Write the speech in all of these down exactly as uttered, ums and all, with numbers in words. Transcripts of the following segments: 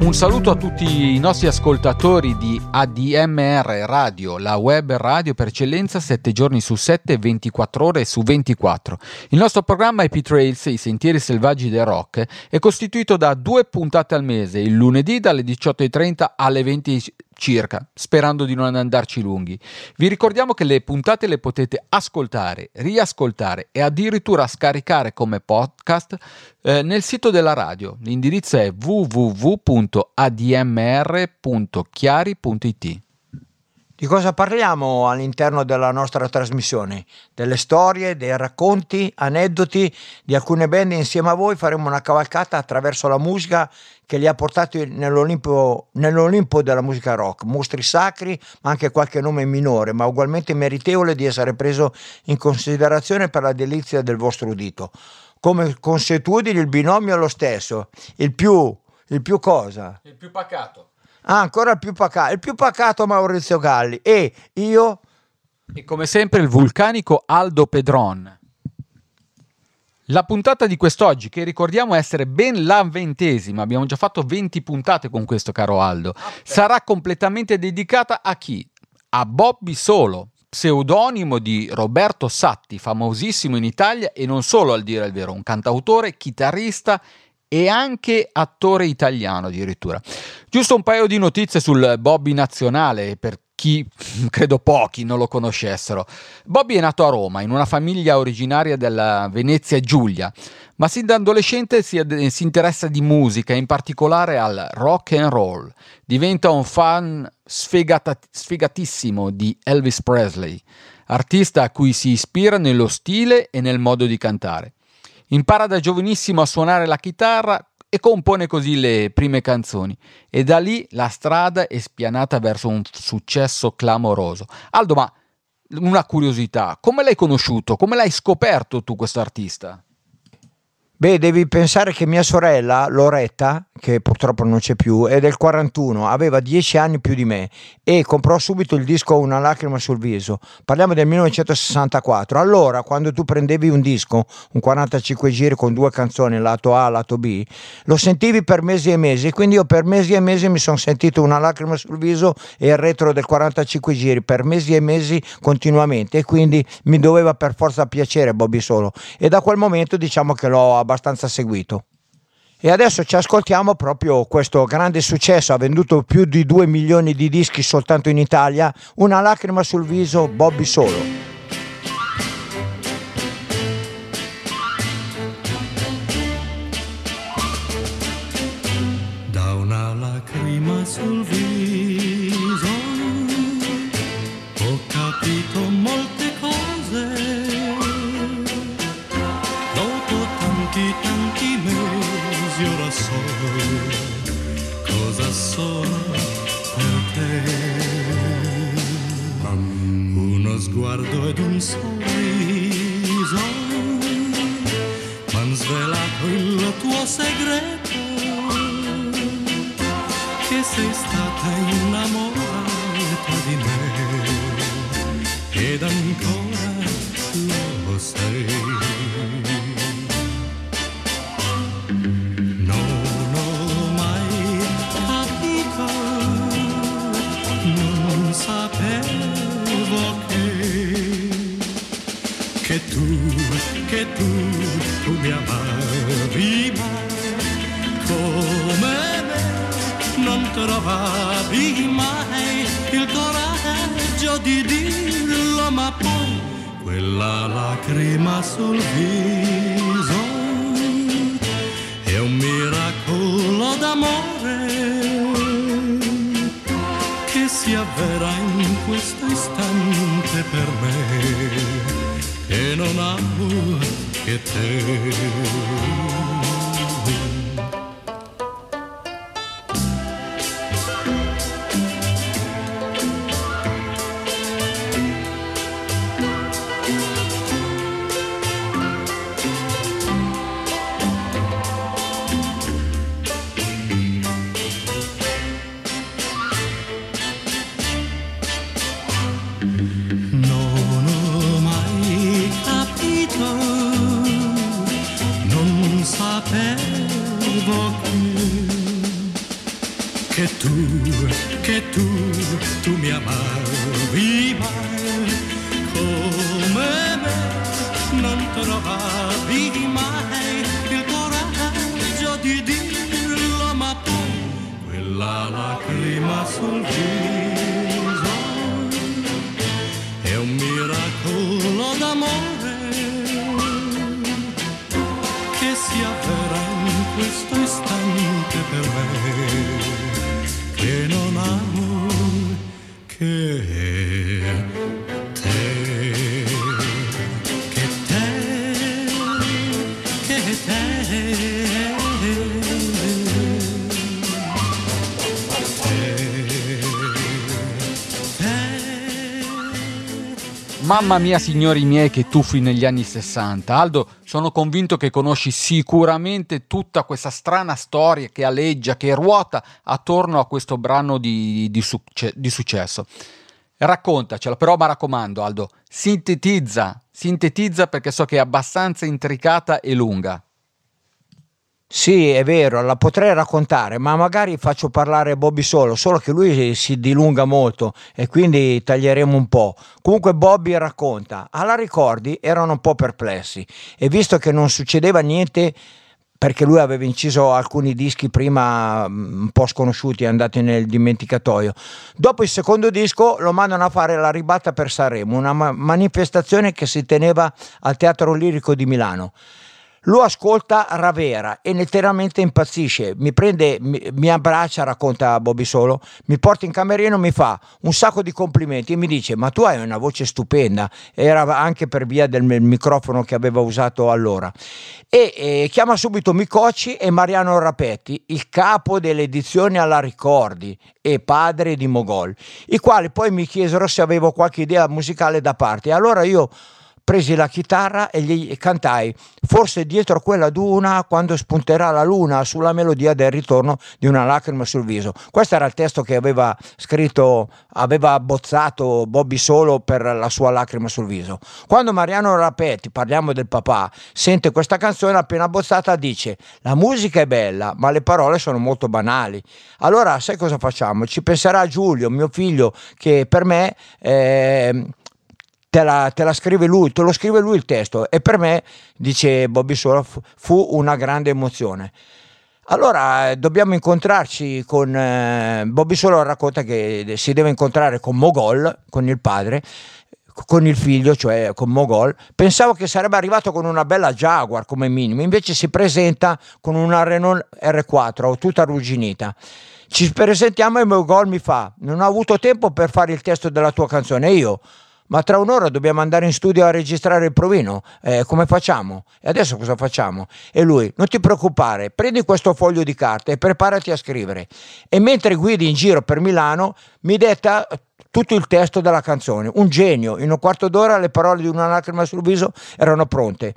Un saluto a tutti i nostri ascoltatori di A D M R Radio, la web radio per eccellenza, sette giorni su sette, ventiquattro ore su ventiquattro. Il nostro programma Happy Trails, i sentieri selvaggi del rock, è costituito da due puntate al mese, il lunedì dalle diciotto e trenta alle venti circa, sperando di non andarci lunghi. Vi ricordiamo che le puntate le potete ascoltare, riascoltare e addirittura scaricare come podcast eh, nel sito della radio. L'indirizzo è w w w punto a d m r punto chiari punto i t. Di cosa parliamo all'interno della nostra trasmissione? Delle storie, dei racconti, aneddoti di alcune band. Insieme a voi faremo una cavalcata attraverso la musica che li ha portati nell'Olimpo, nell'Olimpo della musica rock. Mostri sacri, ma anche qualche nome minore, ma ugualmente meritevole di essere preso in considerazione per la delizia del vostro udito. Come consuetudine il binomio è lo stesso. Il più, il più cosa? Il più pacato. Ah, ancora il più pacato, il più pacato Maurizio Galli e io e come sempre il vulcanico Aldo Pedron. La puntata di quest'oggi, che ricordiamo essere ben la ventesima, abbiamo già fatto venti puntate con questo caro Aldo, ah, sarà completamente dedicata a chi? A Bobby Solo, pseudonimo di Roberto Satti, famosissimo in Italia e non solo, al dire il vero, un cantautore, chitarrista e anche attore italiano addirittura. Giusto un paio di notizie sul Bobby nazionale per chi, credo pochi, non lo conoscessero. Bobby è nato a Roma in una famiglia originaria della Venezia Giulia, ma sin da adolescente si, ad- si interessa di musica, in particolare al rock and roll. Diventa un fan sfegata- sfegatissimo di Elvis Presley, artista a cui si ispira nello stile e nel modo di cantare. Impara da giovanissimo a suonare la chitarra e compone così le prime canzoni, e da lì la strada è spianata verso un successo clamoroso. Aldo, ma una curiosità, come l'hai conosciuto? Come l'hai scoperto tu questo artista? Beh, devi pensare che mia sorella Loretta, che purtroppo non c'è più, è del quarantuno, aveva dieci anni più di me e comprò subito il disco Una lacrima sul viso. Parliamo del millenovecentosessantaquattro. Allora, quando tu prendevi un disco, un quarantacinque giri con due canzoni, lato A, lato B, lo sentivi per mesi e mesi. Quindi io per mesi e mesi mi sono sentito Una lacrima sul viso e il retro del quarantacinque giri per mesi e mesi continuamente, e quindi mi doveva per forza piacere Bobby Solo, e da quel momento diciamo che l'ho abbandonato, abbastanza seguito. E adesso ci ascoltiamo proprio questo grande successo, ha venduto più di due milioni di dischi soltanto in Italia, Una lacrima sul viso, Bobby Solo. Da una lacrima sul viso ho capito molto. Cosa sono per te? Uno sguardo ed un sorriso m'han svelato il tuo segreto, che sei stata innamorata di me ed ancora lo sei. Che tu, che tu, tu mi amavi, ma come me non trovavi mai il coraggio di dirlo, ma poi quella lacrima sul viso è un miracolo d'amore che si avvera in questo istante per me. E non amo che te. nuovo che, che tu, che tu, tu mi amavi mai, come me non trovavi mai il coraggio di dirlo, ma poi quella lacrima sul viso è un miracolo d'amore. Si avverrà in questo istante per me che non amo che te, che te, che te. Mamma mia, signori miei, che tuffi negli anni sessanta. Aldo, sono convinto che conosci sicuramente tutta questa strana storia che aleggia, che ruota attorno a questo brano di, di, succe- di successo. Raccontacela, però mi raccomando Aldo, sintetizza, sintetizza perché so che è abbastanza intricata e lunga. Sì, è vero, la potrei raccontare, ma magari faccio parlare Bobby Solo, solo che lui si dilunga molto e quindi taglieremo un po'. Comunque Bobby racconta, alla Ricordi erano un po' perplessi e visto che non succedeva niente, perché lui aveva inciso alcuni dischi prima un po' sconosciuti, andati nel dimenticatoio. Dopo il secondo disco lo mandano a fare la ribatta per Sanremo, una ma- manifestazione che si teneva al Teatro Lirico di Milano. Lo ascolta Ravera e letteralmente impazzisce, mi prende, mi, mi abbraccia, racconta Bobby Solo, mi porta in camerino, mi fa un sacco di complimenti e mi dice ma tu hai una voce stupenda, era anche per via del microfono che aveva usato allora, e eh, chiama subito Micocci e Mariano Rapetti, il capo delle edizioni alla Ricordi e padre di Mogol, i quali poi mi chiesero se avevo qualche idea musicale da parte, allora io presi la chitarra e gli cantai forse dietro quella duna quando spunterà la luna sulla melodia del ritorno di una lacrima sul viso. Questo era il testo che aveva scritto, aveva abbozzato Bobby Solo per la sua lacrima sul viso. Quando Mariano Rapetti, parliamo del papà, sente questa canzone appena abbozzata dice la musica è bella ma le parole sono molto banali. Allora sai cosa facciamo? Ci penserà Giulio, mio figlio, che per me... Eh, Te la, te la scrive lui, te lo scrive lui il testo e per me, dice Bobby Solo, fu una grande emozione. Allora dobbiamo incontrarci con eh, Bobby Solo racconta che si deve incontrare con Mogol, con il padre, con il figlio, cioè con Mogol. Pensavo che sarebbe arrivato con una bella Jaguar come minimo, invece si presenta con una Renault erre quattro tutta arrugginita. Ci presentiamo e Mogol mi fa non ho avuto tempo per fare il testo della tua canzone, io ma tra un'ora dobbiamo andare in studio a registrare il provino, eh, come facciamo? E adesso cosa facciamo? E lui, non ti preoccupare, prendi questo foglio di carta e preparati a scrivere. E mentre guidi in giro per Milano, mi detta tutto il testo della canzone, un genio, in un quarto d'ora le parole di una lacrima sul viso erano pronte.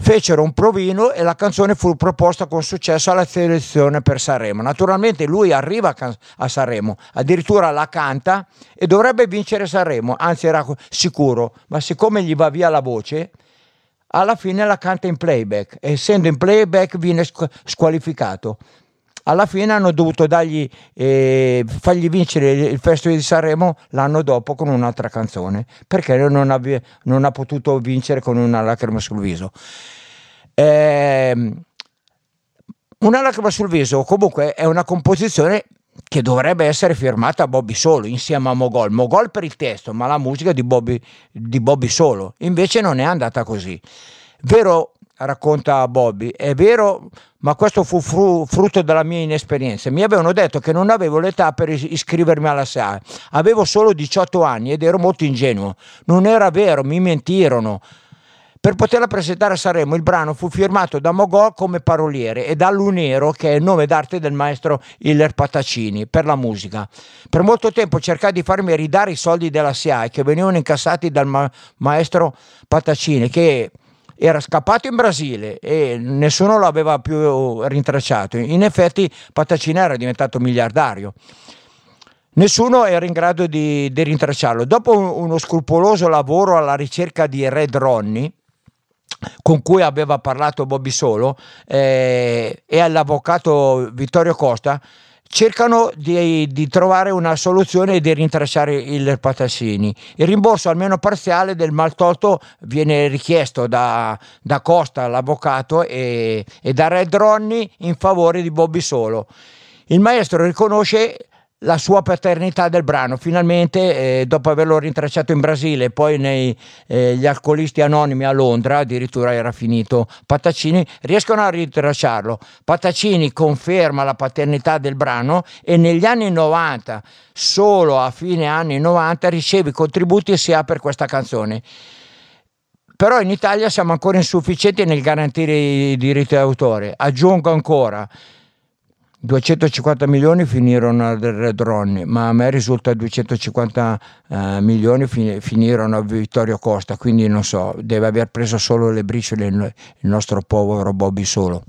Fecero un provino e la canzone fu proposta con successo alla selezione per Sanremo. Naturalmente lui arriva a Sanremo, addirittura la canta e dovrebbe vincere Sanremo, anzi era sicuro, ma siccome gli va via la voce, alla fine la canta in playback e essendo in playback viene squalificato. Alla fine hanno dovuto dargli, eh, fargli vincere il Festival di Sanremo l'anno dopo con un'altra canzone, perché non, ave- non ha potuto vincere con una lacrima sul viso. Eh, una lacrima sul viso comunque è una composizione che dovrebbe essere firmata a Bobby Solo insieme a Mogol. Mogol per il testo, ma la musica di Bobby, di Bobby Solo. Invece non è andata così. Vero, racconta Bobby, è vero, ma questo fu fru- frutto della mia inesperienza. Mi avevano detto che non avevo l'età per is- iscrivermi alla S I A E, avevo solo diciotto anni ed ero molto ingenuo. Non era vero, mi mentirono. Per poterla presentare a Sanremo il brano fu firmato da Mogol come paroliere e da Lunero, che è il nome d'arte del maestro Iller Patacini, per la musica. Per molto tempo cercai di farmi ridare i soldi della S I A E che venivano incassati dal ma- maestro Patacini, che era scappato in Brasile e nessuno lo aveva più rintracciato. In effetti Patacini era diventato miliardario. Nessuno era in grado di, di rintracciarlo. Dopo uno scrupoloso lavoro alla ricerca di Red Ronnie, con cui aveva parlato Bobby Solo eh, e all'avvocato Vittorio Costa, cercano di, di trovare una soluzione e di rintracciare il Patacini. Il rimborso almeno parziale del maltolto viene richiesto da, da Costa, l'avvocato, e, e da Red Ronnie in favore di Bobby Solo. Il maestro riconosce la sua paternità del brano, finalmente, eh, dopo averlo rintracciato in Brasile e poi negli eh, alcolisti anonimi a Londra, addirittura era finito Patacini, riescono a rintracciarlo. Patacini conferma la paternità del brano e negli anni novanta, solo a fine anni novanta, riceve contributi sia per questa canzone. Però in Italia siamo ancora insufficienti nel garantire i diritti d'autore. Aggiungo ancora, duecentocinquanta milioni finirono al Red Ronnie, ma a me risulta duecentocinquanta eh, milioni fin finirono a Vittorio Costa, quindi non so, deve aver preso solo le briciole il nostro povero Bobby Solo.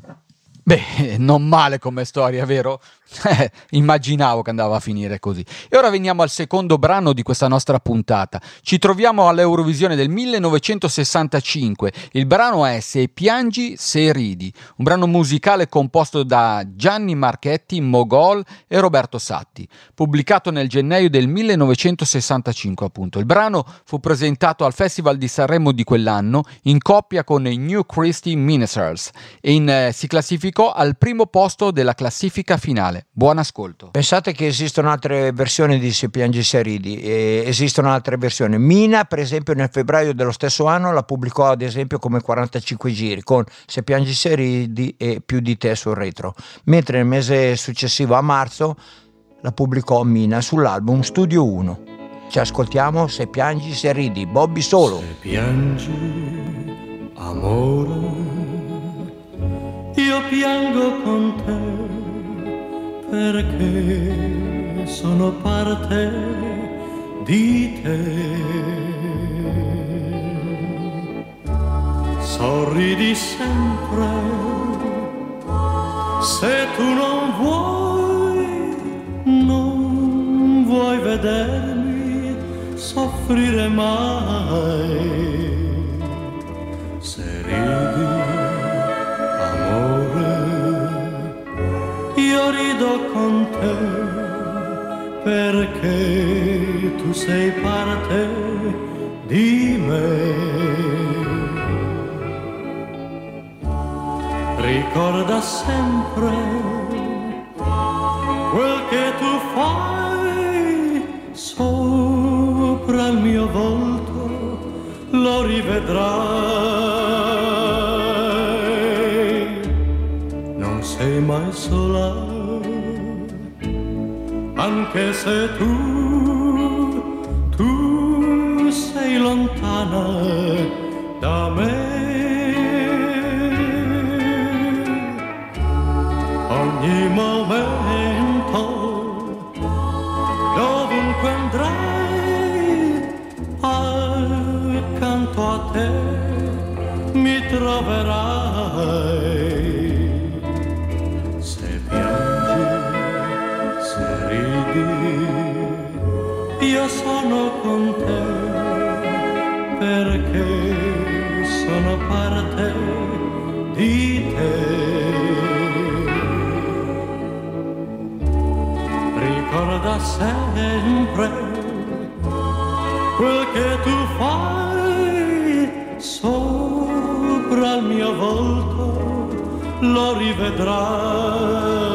Beh, non male come storia, vero? Eh, immaginavo che andava a finire così. E ora veniamo al secondo brano di questa nostra puntata. Ci troviamo all'Eurovisione del millenovecentosessantacinque. Il brano è Se piangi, se ridi, un brano musicale composto da Gianni Marchetti, Mogol e Roberto Satti, pubblicato nel gennaio del millenovecentosessantacinque, appunto. Il brano fu presentato al Festival di Sanremo di quell'anno in coppia con i New Christy Minstrels e in, eh, si classificò al primo posto della classifica finale. Buon ascolto. Pensate che esistono altre versioni di Se piangi se ridi, eh, esistono altre versioni. Mina, per esempio, nel febbraio dello stesso anno la pubblicò ad esempio come quarantacinque giri con Se piangi se ridi e Più di te sul retro, mentre nel mese successivo, a marzo, la pubblicò Mina sull'album Studio uno. Ci ascoltiamo Se piangi se ridi, Bobby Solo. Se piangi, amore, io piango con te, perché sono parte di te. Sorridi sempre, se tu non vuoi, non vuoi vedermi soffrire mai. Se ridi, io rido con te, perché tu sei parte di me. Ricorda sempre quel che tu fai sopra il mio volto, lo rivedrai. Sei mai sola, anche se tu, tu sei lontana da me. Ogni momento, dovunque andrai, accanto a te mi troverai. Io sono con te, perché sono parte di te. Ricorda sempre quel che tu fai sopra il mio volto, lo rivedrai.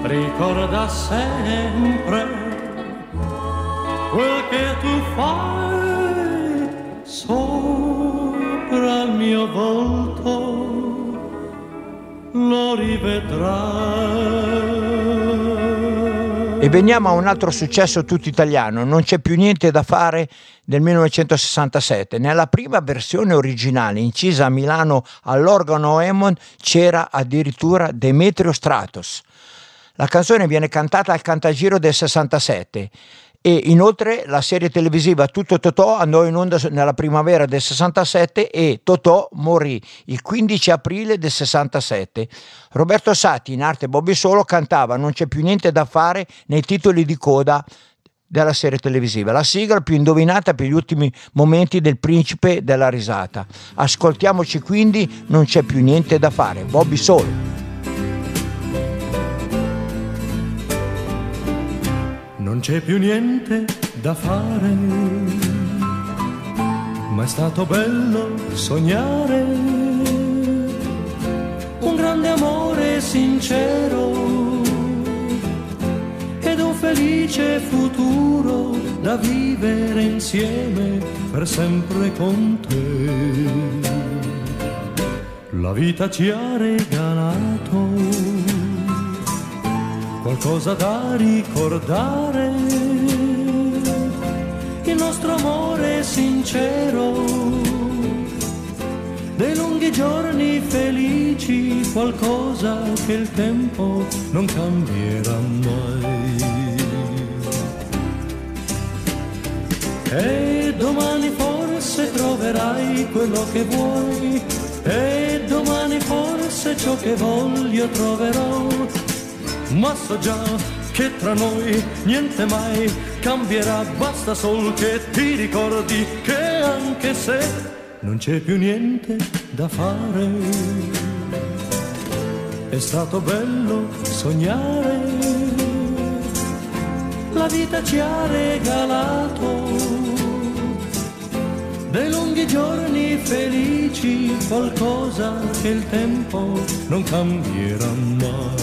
Ricorda sempre quel che tu fai sopra il mio volto, lo rivedrai. E veniamo a un altro successo tutto italiano, Non c'è più niente da fare, del millenovecentosessantasette. Nella prima versione originale, incisa a Milano all'organo Hammond, c'era addirittura Demetrio Stratos. La canzone viene cantata al Cantagiro del sessantasette E inoltre la serie televisiva Tutto Totò andò in onda nella primavera del sessantasette e Totò morì il quindici aprile del sessantasette. Roberto Satti, in arte Bobby Solo, cantava "Non c'è più niente da fare" nei titoli di coda della serie televisiva, la sigla più indovinata per gli ultimi momenti del principe della risata. Ascoltiamoci quindi "Non c'è più niente da fare", Bobby Solo. Non c'è più niente da fare, ma è stato bello sognare un grande amore sincero ed un felice futuro da vivere insieme per sempre con te. La vita ci ha regalato qualcosa da ricordare, il nostro amore sincero, dei lunghi giorni felici, qualcosa che il tempo non cambierà mai. E domani forse troverai quello che vuoi, e domani forse ciò che voglio troverò, ma so già che tra noi niente mai cambierà, basta sol che ti ricordi che anche se non c'è più niente da fare, è stato bello sognare, la vita ci ha regalato dei lunghi giorni felici, qualcosa che il tempo non cambierà mai.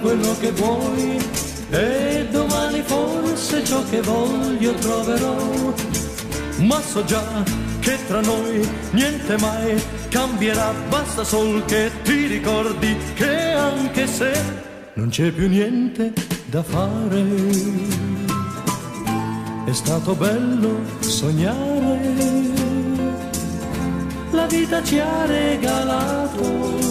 Quello che vuoi, e domani forse ciò che voglio troverò, ma so già che tra noi niente mai cambierà, basta sol che ti ricordi che anche se non c'è più niente da fare, è stato bello sognare, la vita ci ha regalato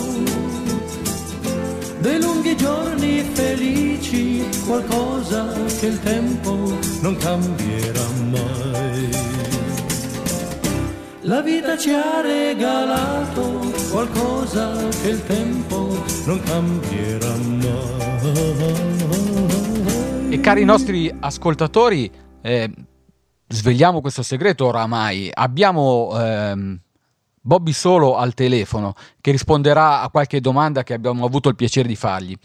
dei lunghi giorni felici, qualcosa che il tempo non cambierà mai. La vita ci ha regalato qualcosa che il tempo non cambierà mai. E cari nostri ascoltatori, eh, svegliamo questo segreto oramai. Abbiamo... Ehm... Bobby Solo al telefono, che risponderà a qualche domanda che abbiamo avuto il piacere di fargli.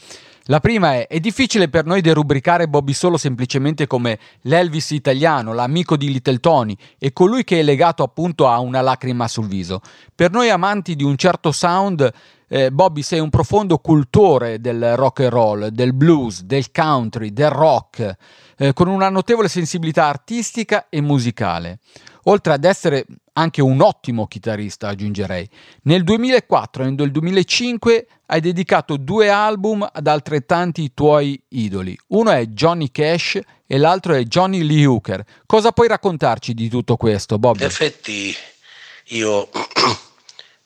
La prima è: è difficile per noi derubricare Bobby Solo semplicemente come l'Elvis italiano, l'amico di Little Tony e colui che è legato appunto a una lacrima sul viso. Per noi amanti di un certo sound, eh, Bobby sei un profondo cultore del rock and roll, del blues, del country, del rock, eh, con una notevole sensibilità artistica e musicale. Oltre ad essere anche un ottimo chitarrista, aggiungerei. Nel duemilaquattro e nel duemilacinque hai dedicato due album ad altrettanti tuoi idoli. Uno è Johnny Cash e l'altro è Johnny Lee Hooker. Cosa puoi raccontarci di tutto questo, Bob? In effetti io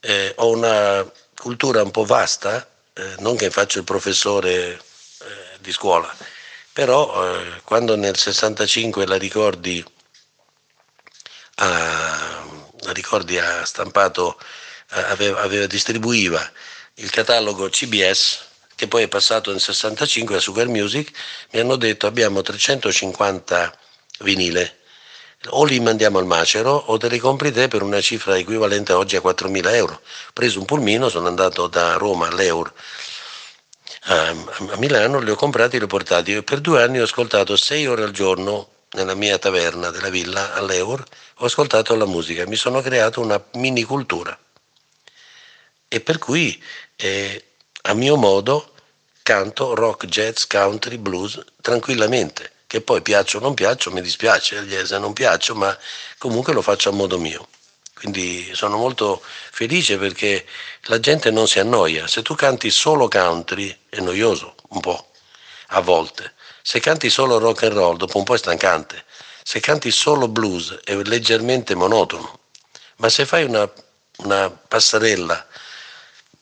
eh, ho una cultura un po' vasta, eh, non che faccio il professore eh, di scuola, però eh, quando nel sessantacinque la Ricordi A, la Ricordi ha stampato, aveva, aveva distribuiva il catalogo C B S, che poi è passato nel sessantacinque a Sugar Music, mi hanno detto: abbiamo trecentocinquanta vinile, o li mandiamo al macero o te li compri te per una cifra equivalente oggi a quattromila euro. Ho preso un pulmino, sono andato da Roma all'Eur a, a Milano, li ho comprati e li ho portati, e per due anni ho ascoltato sei ore al giorno nella mia taverna della villa all'Eur, ho ascoltato la musica, mi sono creato una mini cultura, e per cui eh, a mio modo canto rock, jazz, country, blues tranquillamente, che poi piaccio o non piaccio, mi dispiace, se non piaccio, ma comunque lo faccio a modo mio. Quindi sono molto felice perché la gente non si annoia. Se tu canti solo country è noioso un po', a volte. Se canti solo rock and roll dopo un po' è stancante. Se canti solo blues è leggermente monotono. Ma se fai una, una passerella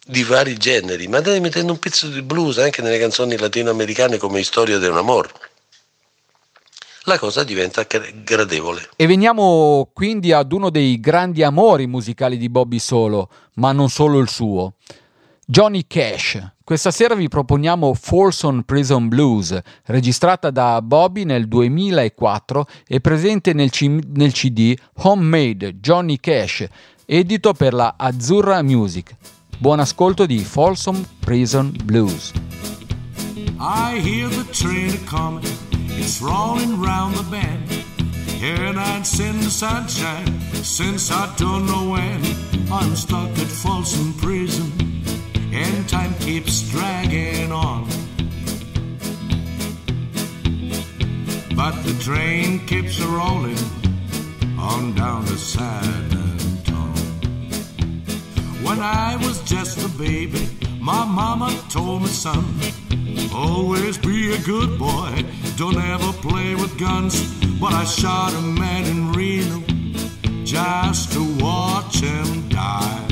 di vari generi, ma devi mettere un pezzo di blues anche nelle canzoni latinoamericane come Storia de un amor, la cosa diventa gradevole. E veniamo quindi ad uno dei grandi amori musicali di Bobby Solo, ma non solo il suo, Johnny Cash. Questa sera vi proponiamo Folsom Prison Blues, registrata da Bobby nel duemilaquattro e presente nel, c- nel C D Homemade Johnny Cash, edito per la Azzurra Music. Buon ascolto di Folsom Prison Blues. I hear the train coming, it's rolling round the bend, and I'd send the sunshine since I don't know when. I'm stuck at Folsom Prison and time keeps dragging on, but the train keeps rolling on down the silent town. When I was just a baby, my mama told me, son, always be a good boy, don't ever play with guns. But I shot a man in Reno just to watch him die.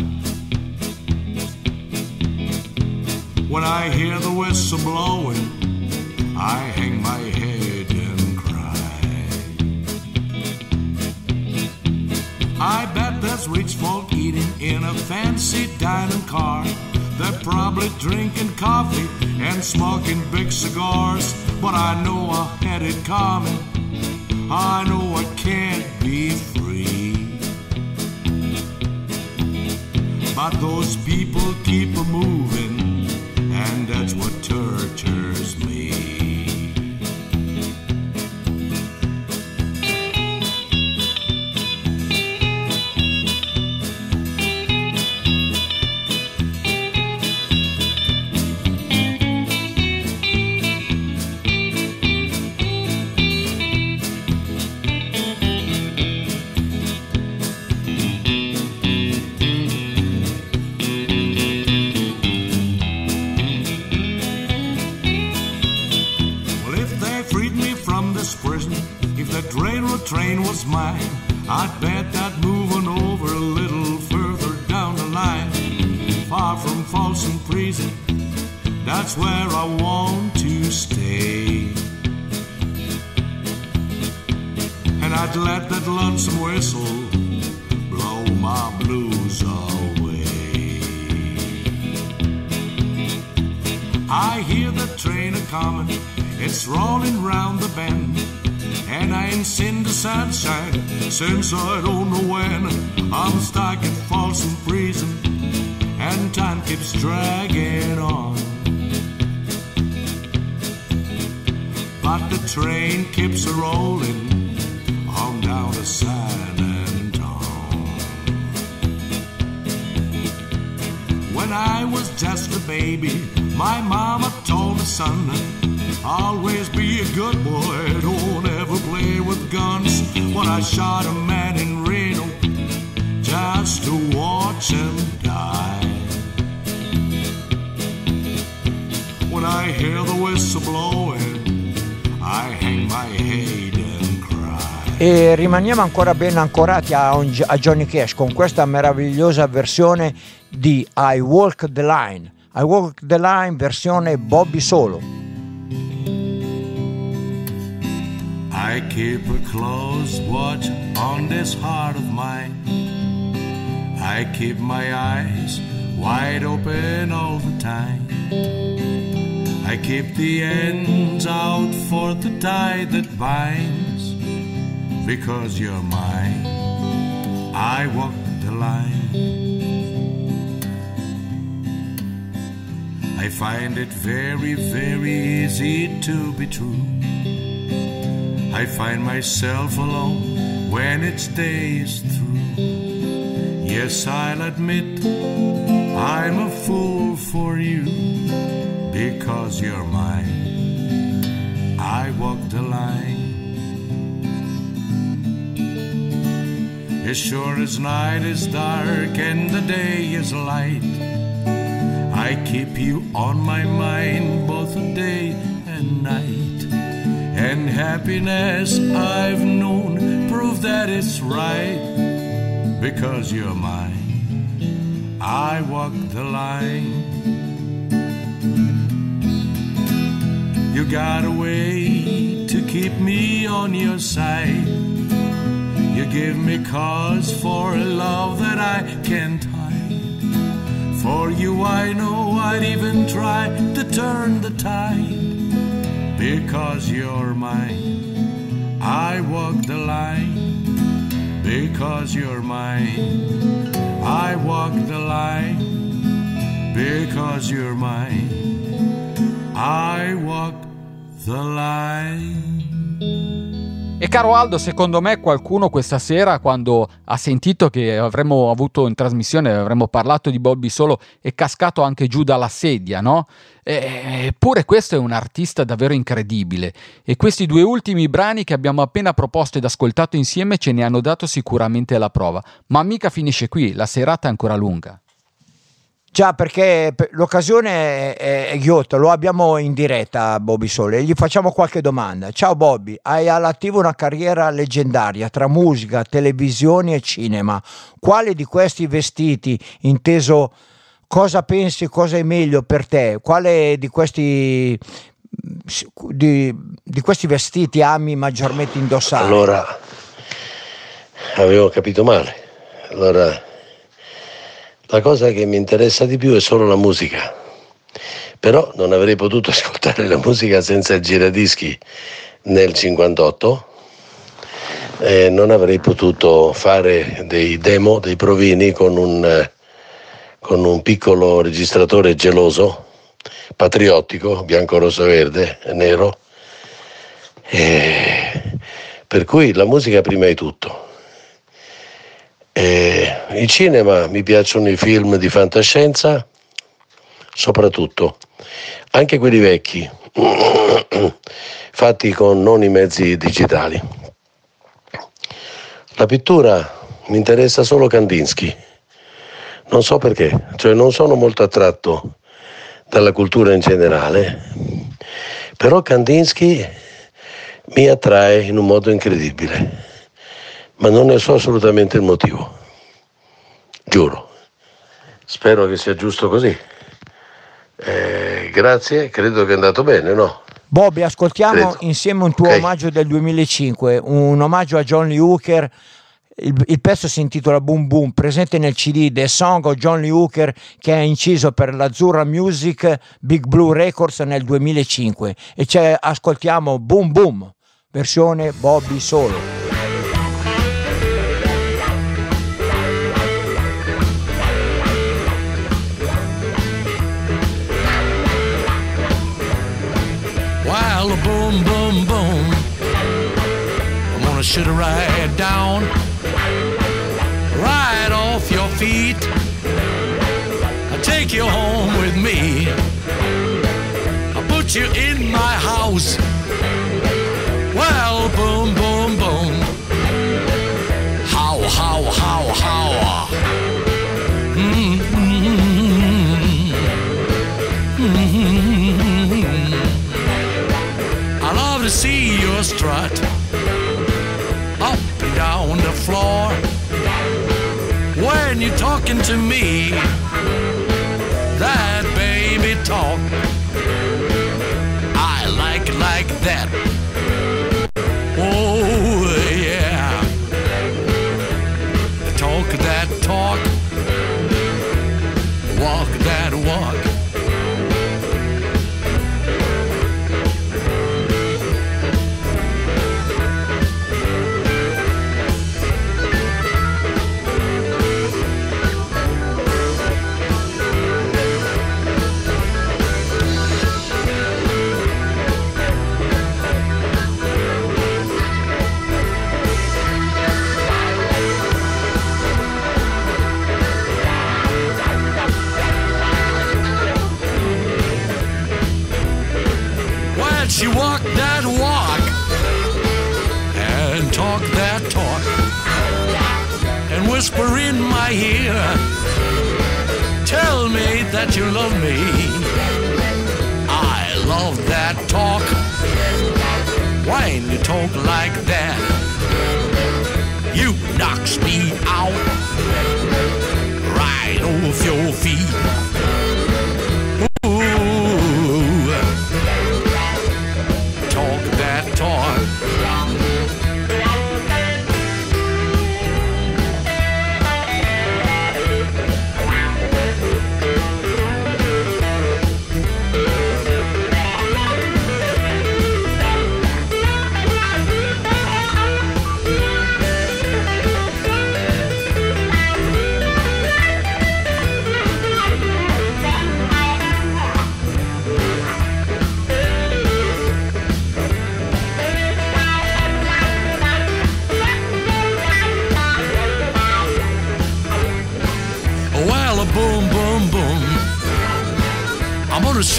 When I hear the whistle blowing, I hang my head and cry. I bet there's rich folk eating in a fancy dining car. They're probably drinking coffee and smoking big cigars. But I know I had it coming, I know I can't be free. But those people keep moving, and that's what tortures me. Train was mine, I'd bet that moving over a little further down the line, far from Folsom Prison, that's where I want to stay. And I'd let that lonesome whistle blow my blues away. I hear the train a-comin', it's rolling round the bend, and I ain't seen the sunshine since I don't know when. I'm stuck in Folsom Prison and time keeps dragging on, but the train keeps a-rolling on down the San Antonio. When I was just a baby, my mama told me, son, always be a good boy, don't ever play with guns. But I shot a man in Reno just to watch him die. When I hear the whistle blowing, I hang my head and cry. E rimaniamo ancora ben ancorati a, a Johnny Cash con questa meravigliosa versione di I Walk the Line. I Walk the Line versione Bobby Solo. I keep a close watch on this heart of mine. I keep my eyes wide open all the time. I keep the ends out for the tie that binds, because you're mine, I walk the line. I find it very, very easy to be true. I find myself alone when its day is through. Yes, I'll admit I'm a fool for you, because you're mine, I walk the line. light. As sure as night is dark and the day is light, I keep you on my mind both day and night. And happiness I've known, prove that it's right, because you're mine, I walk the line. You got a way to keep me on your side. You give me cause for a love that I can't hide. For you I know I'd even try to turn the tide. Because you're mine, I walk the line. Because you're mine, I walk the line. Because you're mine, I walk the line. E caro Aldo, secondo me qualcuno questa sera, quando ha sentito che avremmo avuto in trasmissione, avremmo parlato di Bobby Solo, è cascato anche giù dalla sedia, no? Eppure questo è un artista davvero incredibile, e questi due ultimi brani che abbiamo appena proposto ed ascoltato insieme ce ne hanno dato sicuramente la prova. Ma mica finisce qui, la serata è ancora lunga. Già, perché l'occasione è ghiotta, lo abbiamo in diretta Bobby Solo e gli facciamo qualche domanda. Ciao Bobby, hai all'attivo una carriera leggendaria tra musica, televisioni e cinema. Quale di questi vestiti, inteso cosa pensi, cosa è meglio per te, quale di questi, di, di questi vestiti ami maggiormente indossare? Allora, avevo capito male, allora... La cosa che mi interessa di più è solo la musica, però non avrei potuto ascoltare la musica senza il giradischi nel cinquantotto, eh, non avrei potuto fare dei demo, dei provini con un, eh, con un piccolo registratore geloso, patriottico, bianco, rosso, verde, nero, eh, per cui la musica prima di tutto. Eh, in cinema mi piacciono i film di fantascienza, soprattutto anche quelli vecchi fatti con non i mezzi digitali. La pittura mi interessa solo Kandinsky, non so perché, cioè non sono molto attratto dalla cultura in generale, però Kandinsky mi attrae in un modo incredibile. Ma non ne so assolutamente il motivo, giuro. Spero che sia giusto così. Eh, grazie, credo che è andato bene, no? Bobby, ascoltiamo credo. insieme un tuo okay. omaggio del duemilacinque, un omaggio a John Lee Hooker. Il, il pezzo si intitola Boom Boom, presente nel C D The Song of John Lee Hooker, che è inciso per l'Azzurra Music Big Blue Records nel duemilacinque. E cioè, ascoltiamo Boom Boom, versione Bobby Solo. Boom, boom, boom, I'm gonna shoot her right down, right off your feet, I'll take you home with me, I'll put you in my house. Well, boom, boom, boom, how, how, how, how, mm hmm, mm hmm. See you strut up and down the floor when you're talking to me. That baby talk, I like like that. Oh yeah, talk that talk, walk that walk. You walk that walk. whisper in my ear, tell me that you love me. I love that talk. When you talk like that, you knocks me out, right off your feet. Ooh, talk that talk.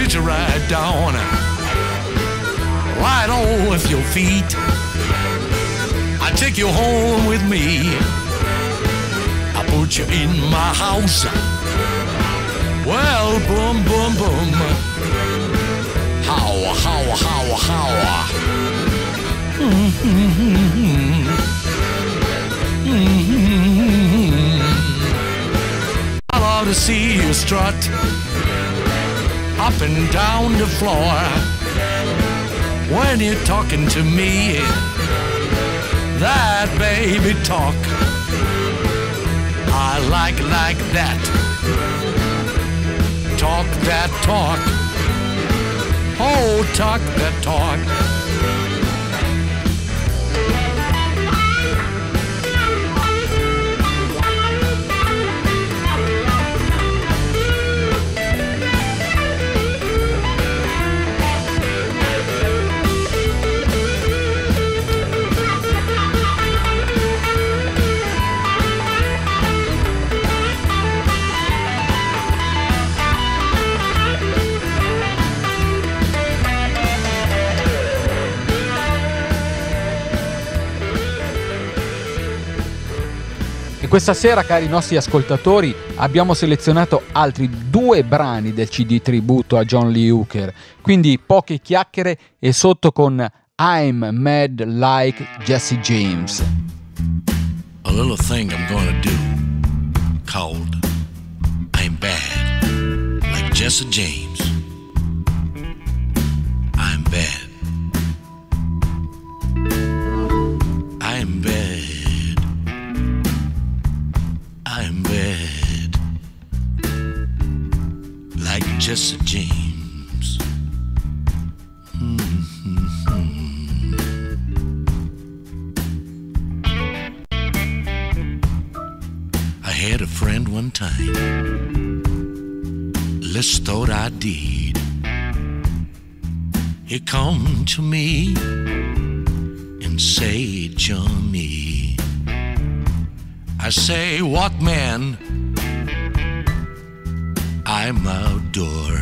Sit you right down, right on with your feet. I take you home with me. I put you in my house. Well, boom, boom, boom. How, how, how, how. Mm-hmm. Mm-hmm. I love to see you strut up and down the floor. When you're talking to me, that baby talk, I like like that. Talk that talk. Oh, talk that talk. Questa sera, cari nostri ascoltatori, abbiamo selezionato altri due brani del C D tributo a John Lee Hooker, quindi poche chiacchiere e sotto con I'm Mad Like Jesse James. A little thing I'm gonna do called I'm Bad Like Jesse James. I'm bad. I'm bad. I'm bad, like Jesse James. Mm-hmm. I had a friend one time, let's thought I did. He come to me and say, Johnny, I say, what man? I'm outdoor.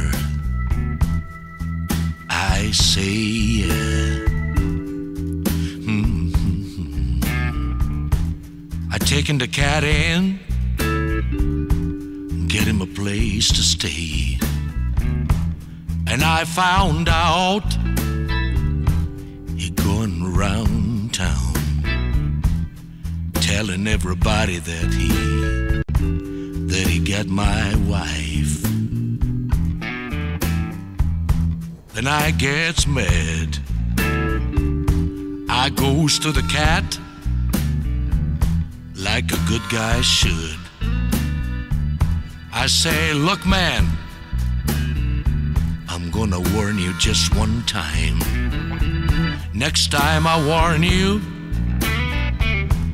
I say, yeah. Mm-hmm. I taken the cat in, get him a place to stay, and I found out he going round town, telling everybody that he, that he got my wife. Then I gets mad. I goes to the cat like a good guy should. I say, look man, I'm gonna warn you just one time. Next time I warn you,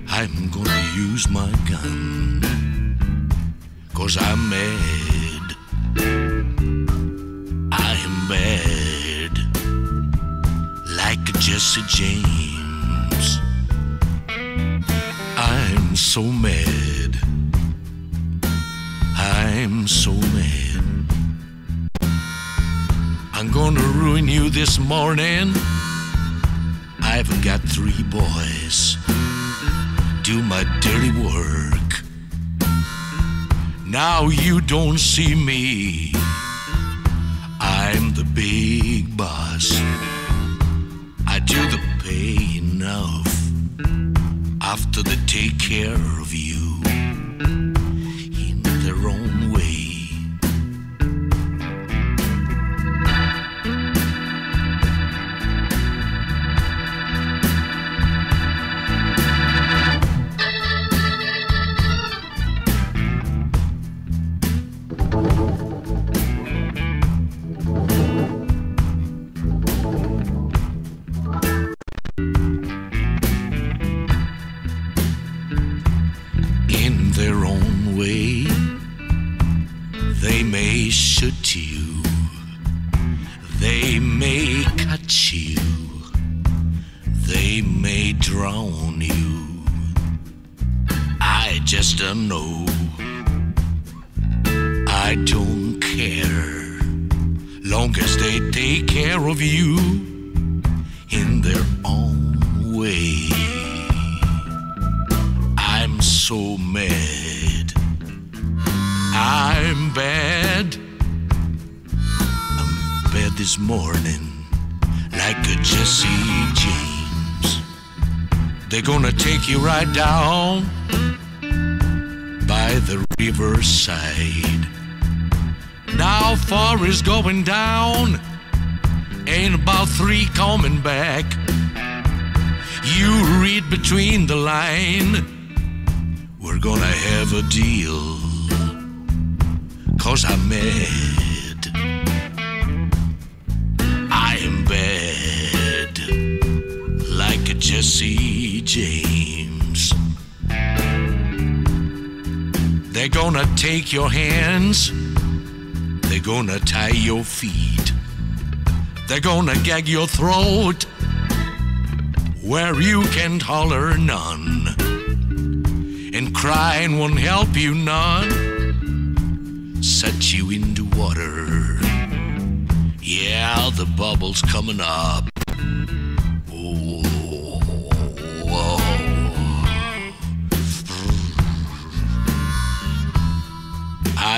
I'm gonna use my gun, 'cause I'm mad. I'm mad like Jesse James. I'm so mad. I'm so mad. I'm gonna ruin you this morning. I've got three boys, do my dirty work, Now you don't see me, I'm the big boss. I do the paying off after they take care of you in their own way. You ride down by the riverside. Now four is going down, ain't about three coming back. You read between the line, we're gonna have a deal, 'cause I'm mad, I am bad, like a Jesse James. They're gonna take your hands, they're gonna tie your feet, they're gonna gag your throat where you can't holler none, and crying won't help you none. Set you in the water, yeah, the bubble's coming up.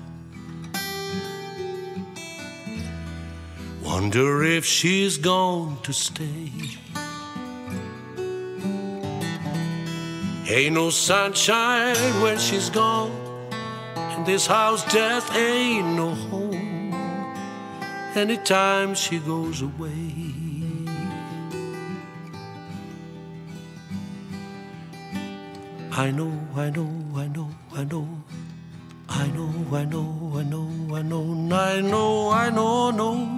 Wonder if she's gone to stay. Ain't no sunshine when she's gone, and this house death ain't no home anytime she goes away. I know, I know, I know, I know, I know, I know, I know, I know, I know, I know, no.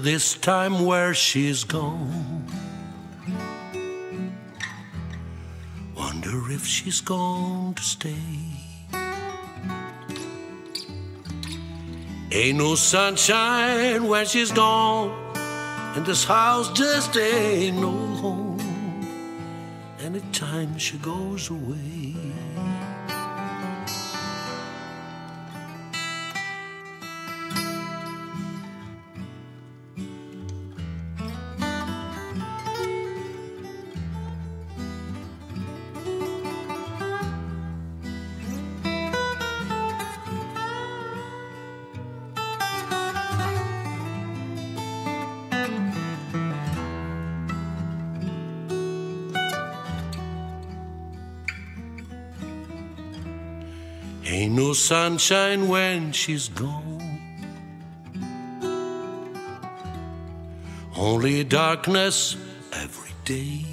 This time where she's gone. Wonder if she's gone to stay. Ain't no sunshine when she's gone, and this house just ain't no home anytime she goes away. no sunshine when she's gone, only darkness every day.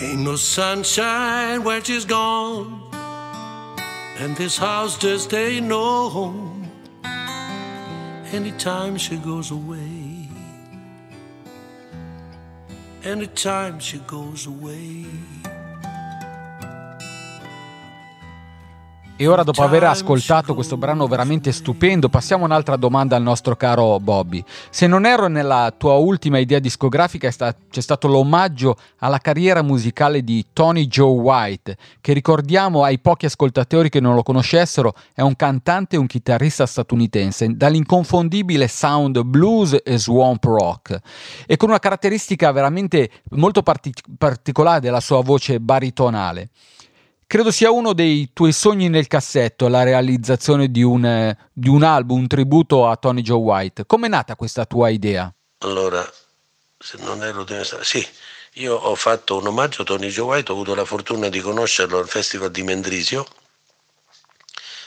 Ain't no sunshine when she's gone, and this house just ain't no home anytime she goes away, anytime she goes away. E ora, dopo aver ascoltato questo brano veramente stupendo, passiamo un'altra domanda al nostro caro Bobby. Se non erro, nella tua ultima idea discografica c'è stato l'omaggio alla carriera musicale di Tony Joe White, che ricordiamo ai pochi ascoltatori che non lo conoscessero, è un cantante e un chitarrista statunitense dall'inconfondibile sound blues e swamp rock, e con una caratteristica veramente molto partic- particolare della sua voce baritonale. Credo sia uno dei tuoi sogni nel cassetto la realizzazione di un, di un album, un tributo a Tony Joe White. Com'è nata questa tua idea? Allora, se non ero... Sì, io ho fatto un omaggio a Tony Joe White, ho avuto la fortuna di conoscerlo al Festival di Mendrisio.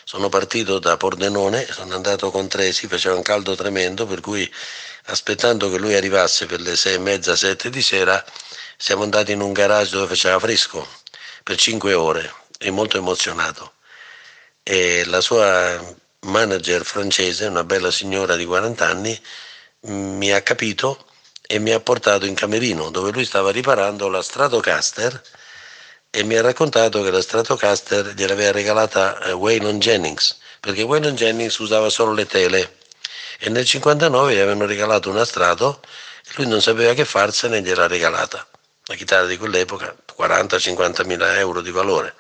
Sono partito da Pordenone, sono andato con Tresi, faceva un caldo tremendo, per cui aspettando che lui arrivasse per le sei e mezza, sette di sera, siamo andati in un garage dove faceva fresco, per cinque ore, e molto emozionato, e la sua manager francese, una bella signora di quaranta anni, mi ha capito e mi ha portato in camerino dove lui stava riparando la Stratocaster, e mi ha raccontato che la Stratocaster gliel'aveva regalata Waylon Jennings, perché Waylon Jennings usava solo le tele, e nel cinquantanove gli avevano regalato una Strato e lui non sapeva che farsene, gliel'ha regalata. La chitarra di quell'epoca, quaranta cinquanta mila euro di valore.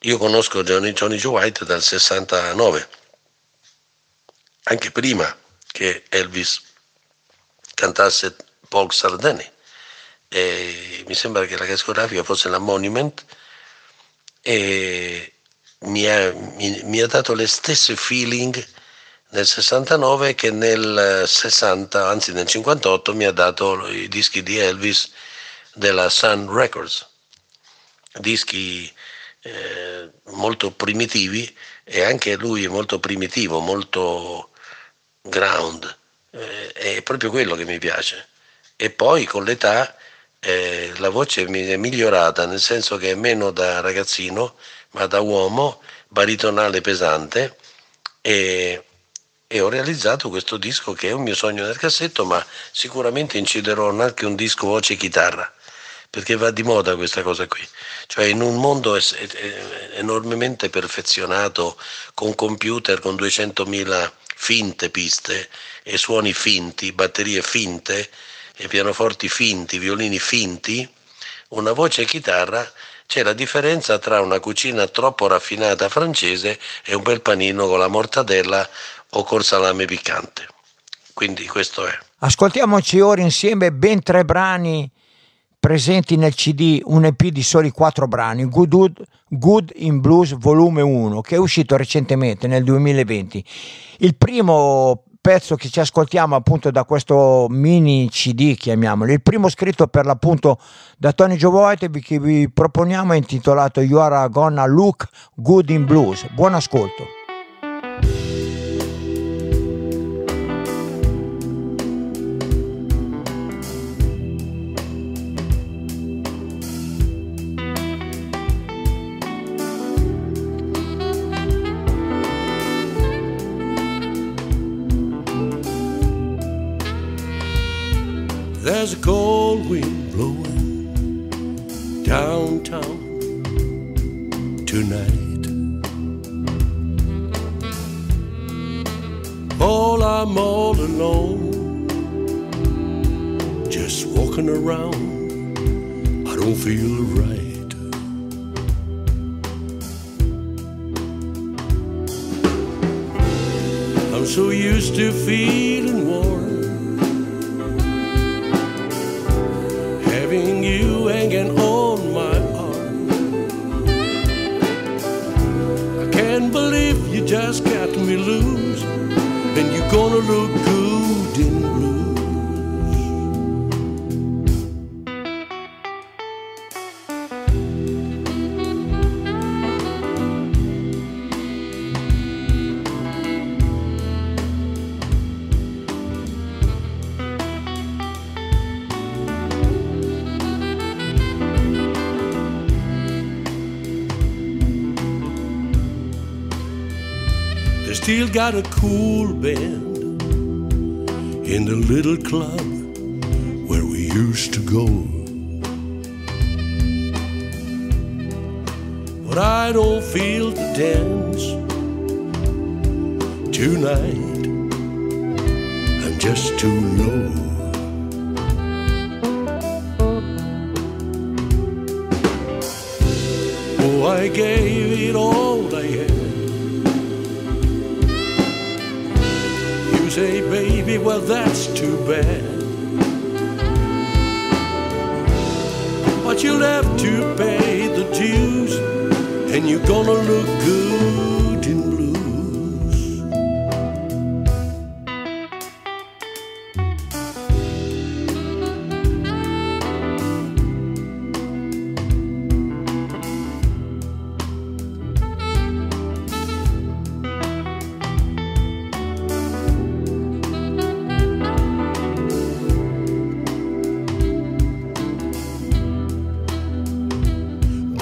Io conosco Johnny, Johnny Joe White dal sessantanove, anche prima che Elvis cantasse Polk Sardini, e mi sembra che la discografica fosse la Monument, e mi ha, mi, mi ha dato le stesse feeling nel sessantanove che nel sessanta, anzi nel cinquantotto mi ha dato i dischi di Elvis della Sun Records, dischi eh, molto primitivi, e anche lui è molto primitivo, molto ground, eh, è proprio quello che mi piace. E poi con l'età eh, la voce mi è migliorata, nel senso che è meno da ragazzino ma da uomo, baritonale pesante, e e ho realizzato questo disco che è un mio sogno nel cassetto, ma sicuramente inciderò anche un disco voce e chitarra, perché va di moda questa cosa qui, cioè in un mondo enormemente perfezionato con computer, con duecentomila finte piste e suoni finti, batterie finte e pianoforti finti, violini finti, una voce e chitarra, c'è la differenza tra una cucina troppo raffinata francese e un bel panino con la mortadella o col salame piccante. Quindi questo è. Ascoltiamoci ora insieme ben tre brani presenti nel C D, un E P di soli quattro brani, Good, Good in Blues volume uno, che è uscito recentemente nel duemilaventi. Il primo pezzo che ci ascoltiamo appunto da questo mini C D, chiamiamolo, il primo scritto per l'appunto da Tony Joe White, che vi proponiamo, è intitolato You Are Gonna Look Good in Blues. Buon ascolto. There's a cold wind blowing downtown tonight. All I'm all alone, just walking around, I don't feel right. I'm so used to feeling warm, having you hanging on my arm. I can't believe you just got me loose, and you're gonna look good in blues. They still got a cool band in the little club where we used to go. But I don't feel to dance tonight, I'm just too low. Oh, I gave it all I had. Say, baby, well, that's too bad, but you'll have to pay the dues, and you're gonna look good in blues.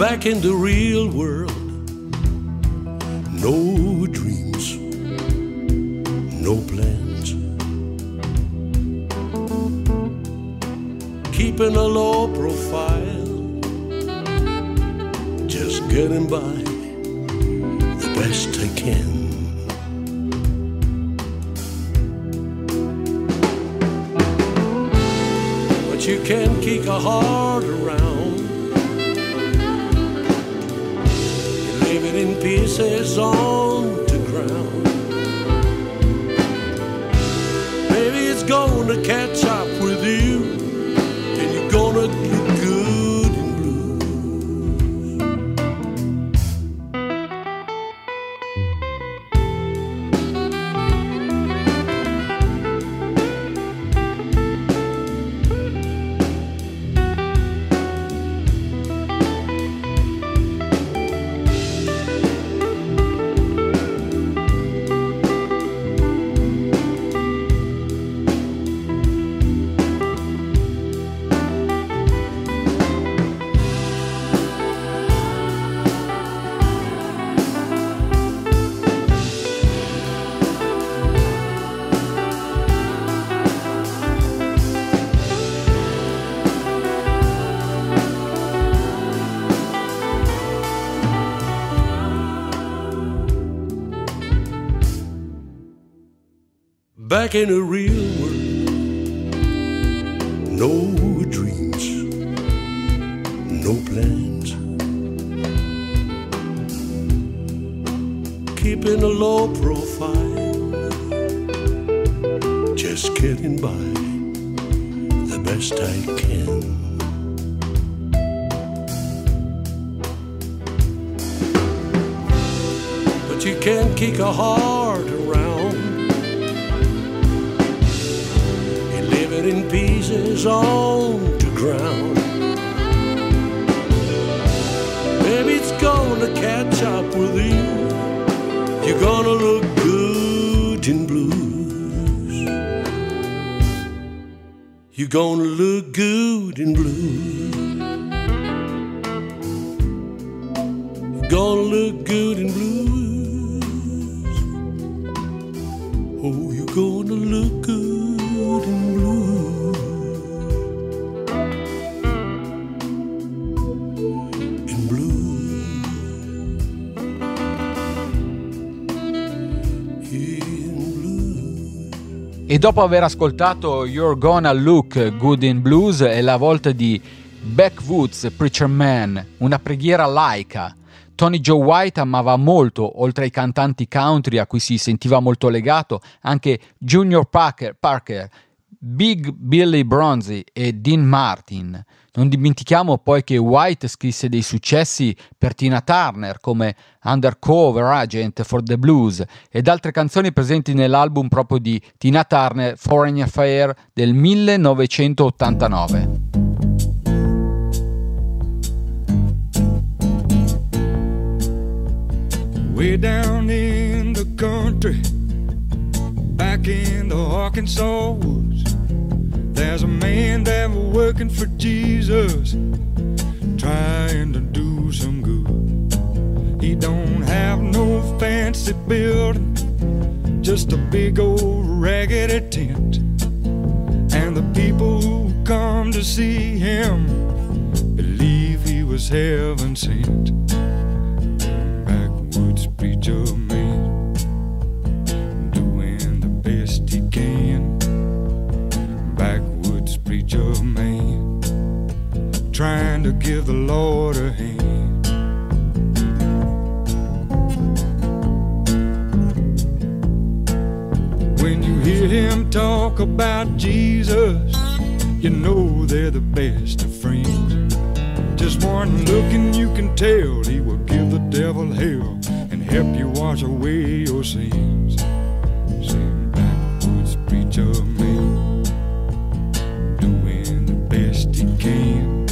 Back in the real world, no dreams, no plans. Keeping a low profile, just getting by the best I can. But you can't kick a heart around, in pieces on the ground. Maybe it's gonna catch up with you, and you're gonna look good in blue. Back in the real world, no dreams, no plans. Keeping a low profile, just getting by the best I can. But you can't kick a heart around, in pieces on the ground. Maybe it's gonna catch up with you, you're gonna look good in blues, you're gonna look good in blues, you're gonna look good in blues. Oh, you're gonna look good in blues. E dopo aver ascoltato You're Gonna Look Good in Blues è la volta di Backwoods Preacher Man, una preghiera laica. Tony Joe White amava molto, oltre ai cantanti country a cui si sentiva molto legato, anche Junior Parker, Parker, Big Billy Bronzy e Dean Martin. Non dimentichiamo poi che White scrisse dei successi per Tina Turner come Undercover Agent for the Blues ed altre canzoni presenti nell'album proprio di Tina Turner, Foreign Affair del millenovecentottantanove. Way down in the country, back in the Arkansas woods, there's a man that was working for Jesus, trying to do some good. He don't have no fancy building, just a big old raggedy tent. And the people who come to see him believe he was heaven sent. Backwoods preacher man, doing the best he can. Backwoods preacher man, trying to give the Lord a hand. Hear him talk about Jesus, you know they're the best of friends. Just one look and you can tell he will give the devil hell and help you wash away your sins. Same backwoods preacher man, doing the best he can.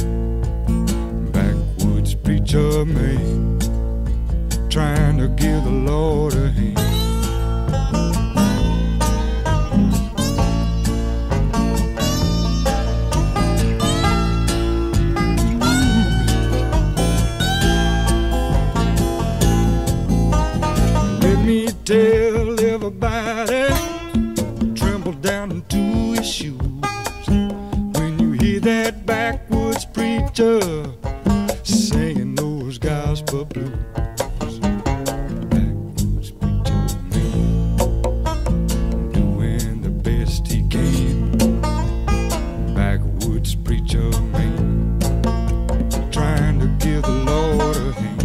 Backwoods preacher man, trying to give the Lord a hand. Tell everybody, tremble down into his shoes. When you hear that backwoods preacher singing those gospel blues. Backwoods preacher man, doing the best he can. Backwoods preacher man, trying to give the Lord a hand.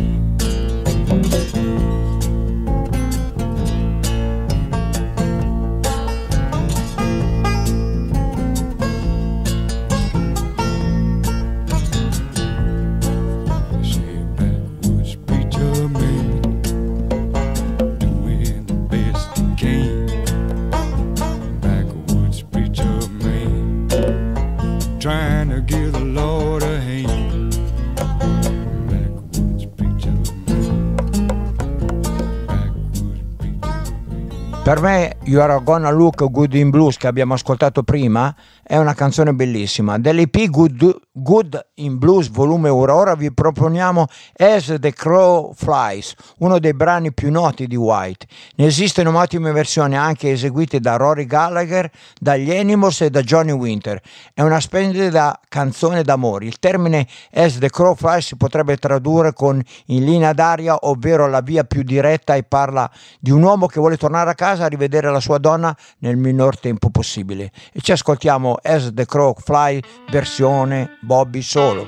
Per me You Are Gonna Look Good in Blues, che abbiamo ascoltato prima, è una canzone bellissima. Dell'E P Good, Good in Blues volume uno, ora vi proponiamo As the Crow Flies, uno dei brani più noti di White. Ne esistono ottime versioni anche eseguite da Rory Gallagher, dagli Animals e da Johnny Winter. È una splendida canzone d'amore. Il termine As the Crow Flies si potrebbe tradurre con In linea d'aria, ovvero la via più diretta, e parla di un uomo che vuole tornare a casa a rivedere la sua donna nel minor tempo possibile. E ci ascoltiamo As the Crow Flies versione Bobby Solo.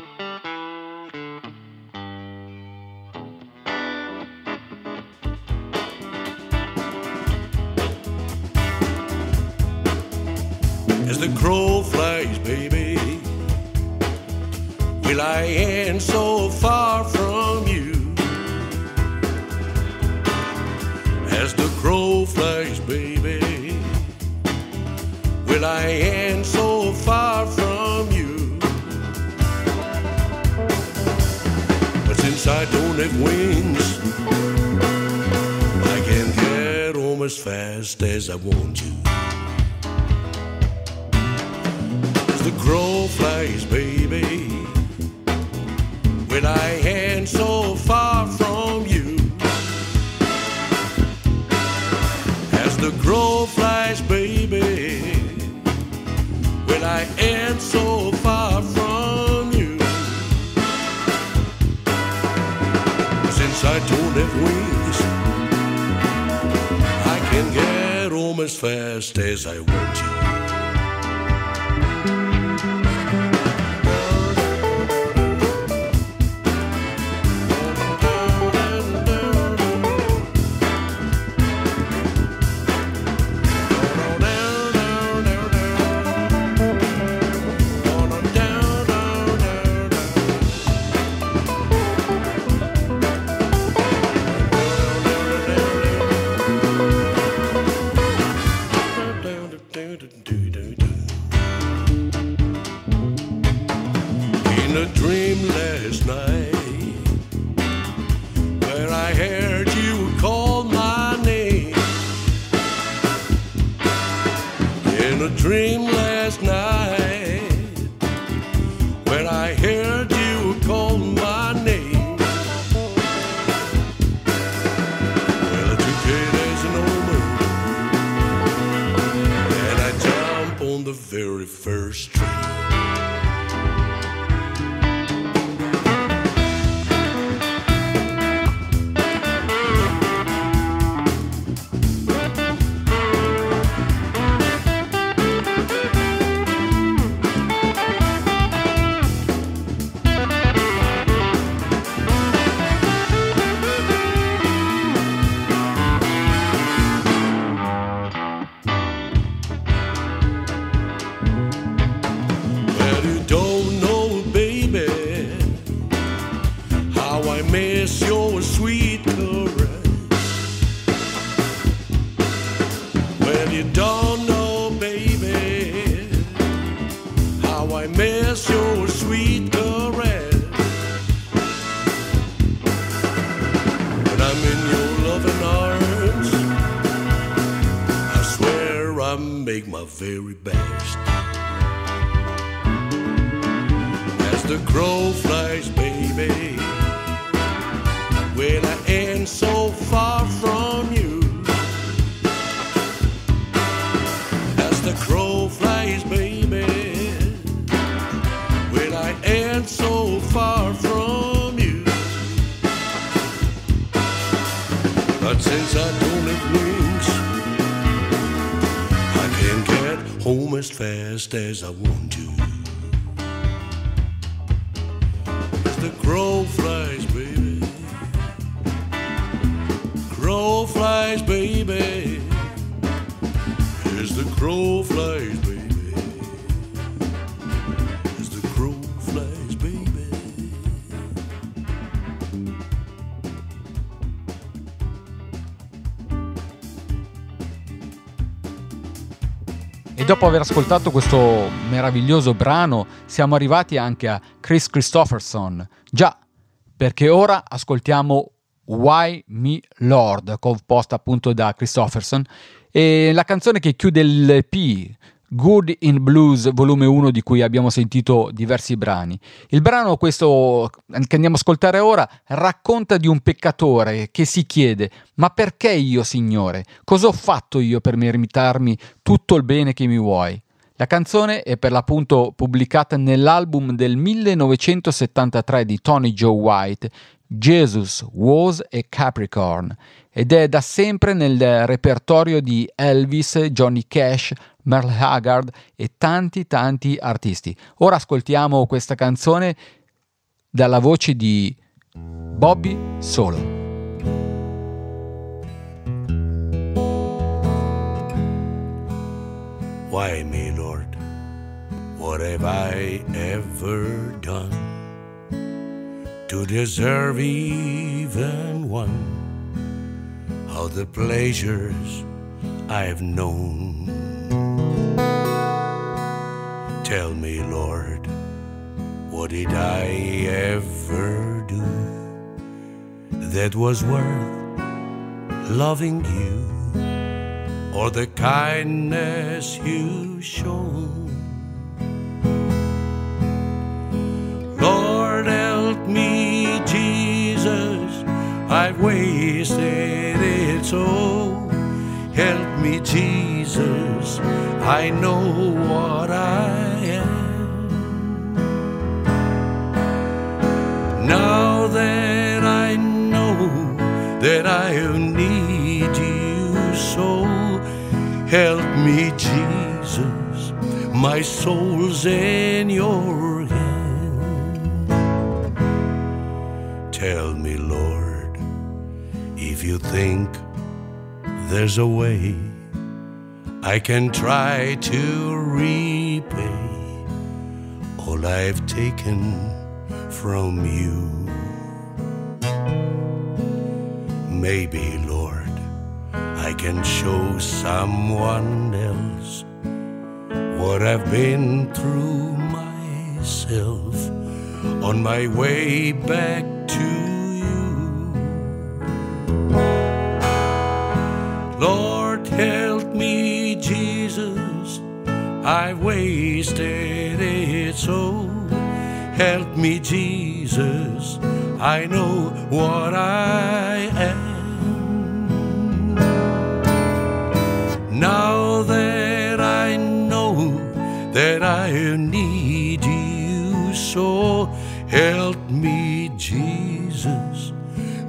As the crow flies, baby, will I end so far from you? As the crow flies, baby, will I end so far from you? But since I don't have wings, I can get home as fast as I want to. As the crow flies, baby, will I end so far from you? As the crow flies, baby, will I am so far from you? Since I don't have wings, I can get home as fast as I want to. Well, I took it as an omen, very first train. As I want to, as the crow flies, baby, crow flies, baby, as the crow flies, baby, as the crow flies, baby. E dopo aver ascoltato questo meraviglioso brano siamo arrivati anche a Chris Christofferson. Già, perché ora ascoltiamo Why Me Lord, composta appunto da Christofferson, e la canzone che chiude l'E P Good in Blues volume uno, di cui abbiamo sentito diversi brani. Il brano questo che andiamo a ascoltare ora racconta di un peccatore che si chiede: ma perché io, Signore? Cosa ho fatto io per meritarmi tutto il bene che mi vuoi? La canzone è per l'appunto pubblicata nell'album del millenovecentosettantatré di Tony Joe White, Jesus Was a Capricorn, ed è da sempre nel repertorio di Elvis, Johnny Cash, Merle Haggard e tanti tanti artisti. Ora ascoltiamo questa canzone dalla voce di Bobby Solo. Why me, Lord? What have I ever done to deserve even one of the pleasures I've known? Tell me, Lord, what did I ever do that was worth loving you, or the kindness you showed? Lord, help me, Jesus, I've wasted it so. Help me, Jesus, I know what I am. Now that I know that I need you so, help me, Jesus, my soul's in your hand. Tell me, Lord, if you think there's a way I can try to repay all I've taken from you. Maybe, Lord, I can show someone else what I've been through myself on my way back to. Lord, help me, Jesus, I've wasted it so. Help me, Jesus, I know what I am. Now that I know that Help me, Jesus,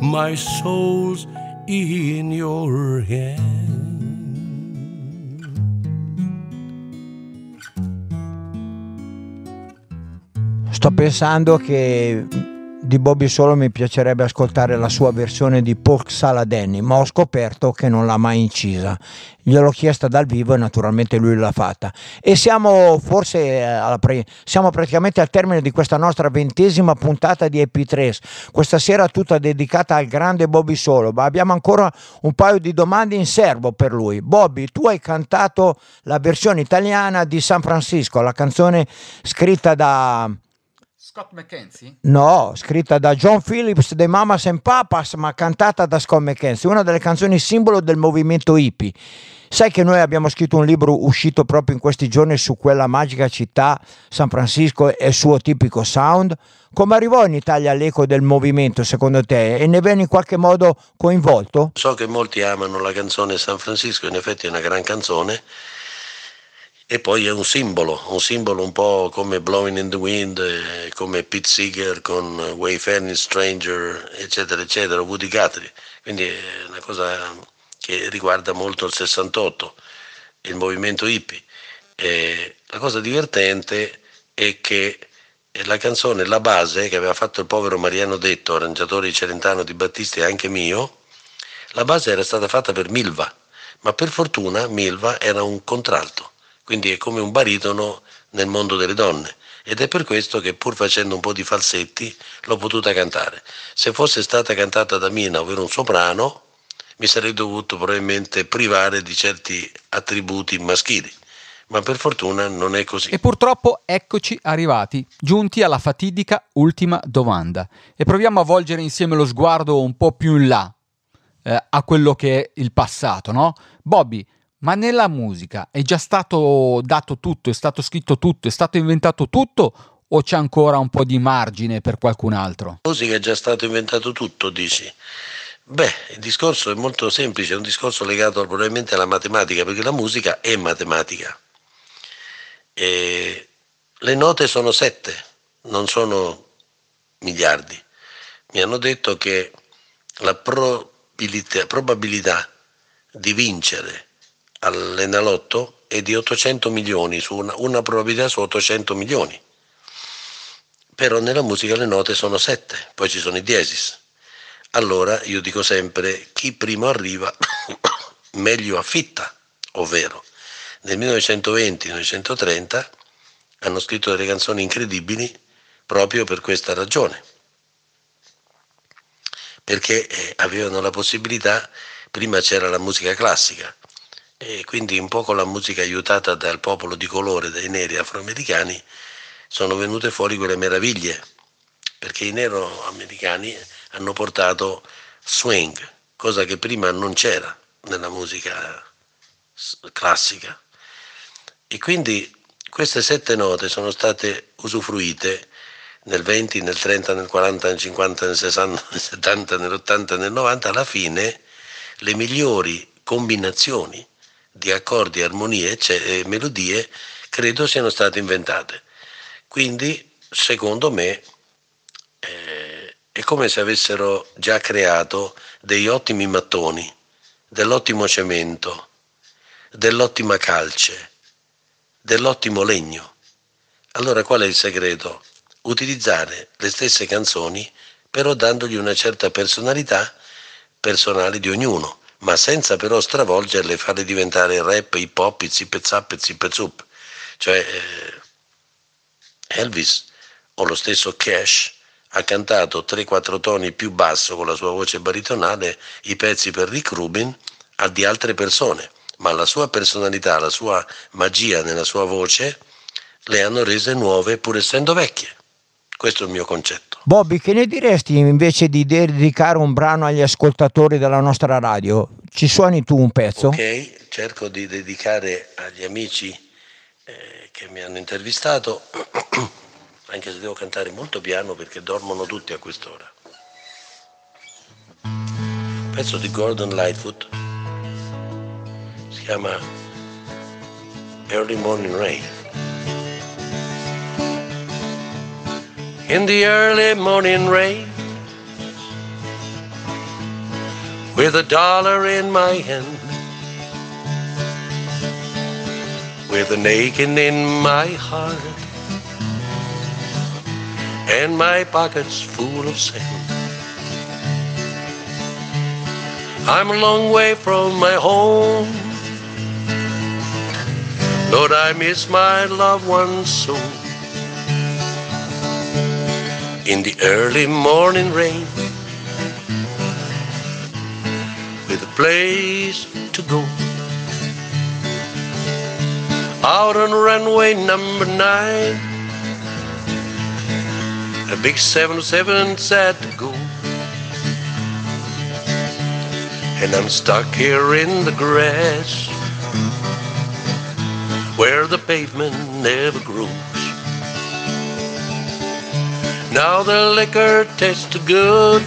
my soul's in your hand. Sto pensando che di Bobby Solo mi piacerebbe ascoltare la sua versione di Polk Saladeni, ma ho scoperto che non l'ha mai incisa. Gliel'ho chiesta dal vivo e naturalmente lui l'ha fatta. E siamo forse alla pre- siamo praticamente al termine di questa nostra ventesima puntata di Happy Trails, questa sera tutta dedicata al grande Bobby Solo, ma abbiamo ancora un paio di domande in serbo per lui. Bobby, tu hai cantato la versione italiana di San Francisco, la canzone scritta da... Scott McKenzie? No, scritta da John Phillips dei Mamas and Papas, ma cantata da Scott McKenzie, una delle canzoni simbolo del movimento hippie. Sai che noi abbiamo scritto un libro uscito proprio in questi giorni su quella magica città, San Francisco, e il suo tipico sound? Come arrivò in Italia l'eco del movimento, secondo te? E ne venne in qualche modo coinvolto? So che molti amano la canzone San Francisco, in effetti è una gran canzone. E poi è un simbolo, un simbolo un po' come Blowing in the Wind, eh, come Pete Seeger con Wayfaring Stranger, eccetera, eccetera, Woody Guthrie. Quindi è una cosa che riguarda molto il sessantotto, il movimento hippie. E la cosa divertente è che la canzone, la base che aveva fatto il povero Mariano Detto, arrangiatore di Celentano, di Battisti e anche mio, la base era stata fatta per Milva, ma per fortuna Milva era un contralto. Quindi è come un baritono nel mondo delle donne, ed è per questo che pur facendo un po' di falsetti l'ho potuta cantare. Se fosse stata cantata da Mina, ovvero un soprano, mi sarei dovuto probabilmente privare di certi attributi maschili, ma per fortuna non è così. E purtroppo eccoci arrivati, giunti alla fatidica ultima domanda, e proviamo a volgere insieme lo sguardo un po' più in là, eh, a quello che è il passato, no? Bobby, ma nella musica è già stato dato tutto, è stato scritto tutto, è stato inventato tutto, o c'è ancora un po' di margine per qualcun altro? La musica è già stato inventato tutto, dici? Beh, il discorso è molto semplice, è un discorso legato probabilmente alla matematica, perché la musica è matematica. E le note sono sette, non sono miliardi. Mi hanno detto che la probabilità, probabilità di vincere all'Enalotto è di ottocento milioni, su una, una probabilità su ottocento milioni, però nella musica le note sono sette, poi ci sono i diesis. Allora io dico sempre, chi primo arriva meglio affitta, ovvero nel millenovecentoventi millenovecentotrenta hanno scritto delle canzoni incredibili proprio per questa ragione, perché eh, avevano la possibilità. Prima c'era la musica classica, e quindi un po' con la musica aiutata dal popolo di colore, dai neri afroamericani, sono venute fuori quelle meraviglie, perché i neroamericani hanno portato swing, cosa che prima non c'era nella musica classica, e quindi queste sette note sono state usufruite nel venti, nel trenta, nel quaranta, nel cinquanta, nel sessanta, nel settanta, nell'ottanta, nel novanta. Alla fine le migliori combinazioni di accordi, armonie e melodie credo siano state inventate. Quindi secondo me eh, è come se avessero già creato degli ottimi mattoni, dell'ottimo cemento, dell'ottima calce, dell'ottimo legno. Allora qual è il segreto? Utilizzare le stesse canzoni, però dandogli una certa personalità personale di ognuno, ma senza però stravolgerle e farle diventare rap, hip hop, zip zap, zip zup. Cioè eh, Elvis o lo stesso Cash ha cantato tre quattro toni più basso con la sua voce baritonale i pezzi per Rick Rubin a di altre persone, ma la sua personalità, la sua magia nella sua voce le hanno rese nuove pur essendo vecchie. Questo è il mio concetto. Bobby, che ne diresti invece di dedicare un brano agli ascoltatori della nostra radio? Ci suoni tu un pezzo? Ok, cerco di dedicare agli amici eh, che mi hanno intervistato, anche se devo cantare molto piano perché dormono tutti a quest'ora. Un pezzo di Gordon Lightfoot, si chiama Early Morning Rain. in the early morning rain, with a dollar in my hand, with an aching in my heart, and my pockets full of sand. I'm a long way from my home, Lord, I miss my loved ones so. In the early morning rain, with a place to go, out on runway number nine, a big seven oh seven sad to go, and I'm stuck here in the grass, where the pavement never grows. Now the liquor tastes good,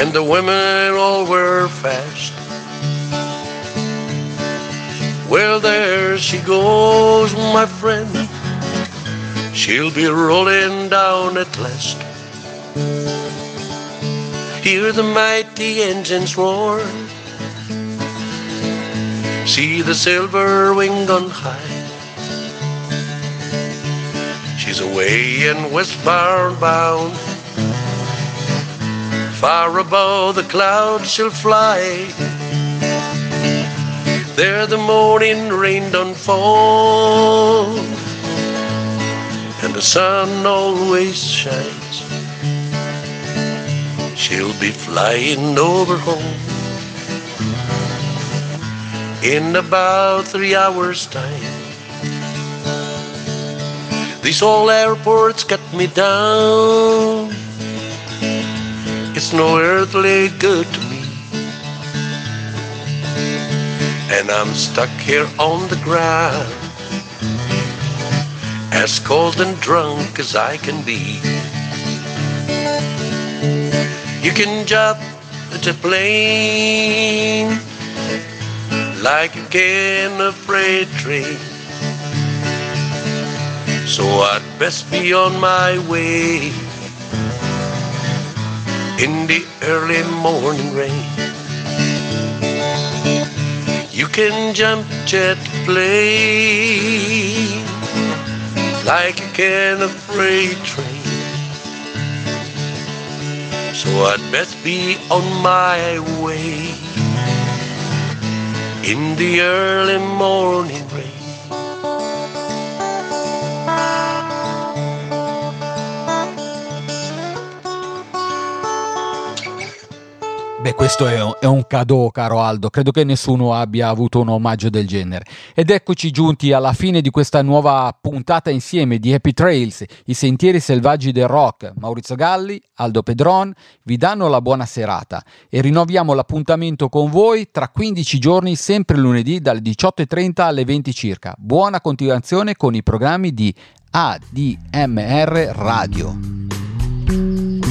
and the women all were fast. Well, there she goes, my friend, she'll be rolling down at last. Hear the mighty engines roar, see the silver wing on high. She's away and westbound bound, far above the clouds she'll fly. There the morning rain don't fall, and the sun always shines. She'll be flying over home in about three hours' time. These old airports got me down, it's no earthly good to me, and I'm stuck here on the ground, as cold and drunk as I can be. You can jump at a plane, like you can a freight train, so I'd best be on my way in the early morning rain. You can jump jet plane like you can a freight train, so I'd best be on my way in the early morning rain. Beh, questo è un, è un cadeau, caro Aldo, credo che nessuno abbia avuto un omaggio del genere. Ed eccoci giunti alla fine di questa nuova puntata insieme di Happy Trails, i sentieri selvaggi del rock. Maurizio Galli, Aldo Pedron vi danno la buona serata e rinnoviamo l'appuntamento con voi tra quindici giorni, sempre lunedì dalle diciotto e trenta alle venti circa. Buona continuazione con i programmi di A D M R Radio.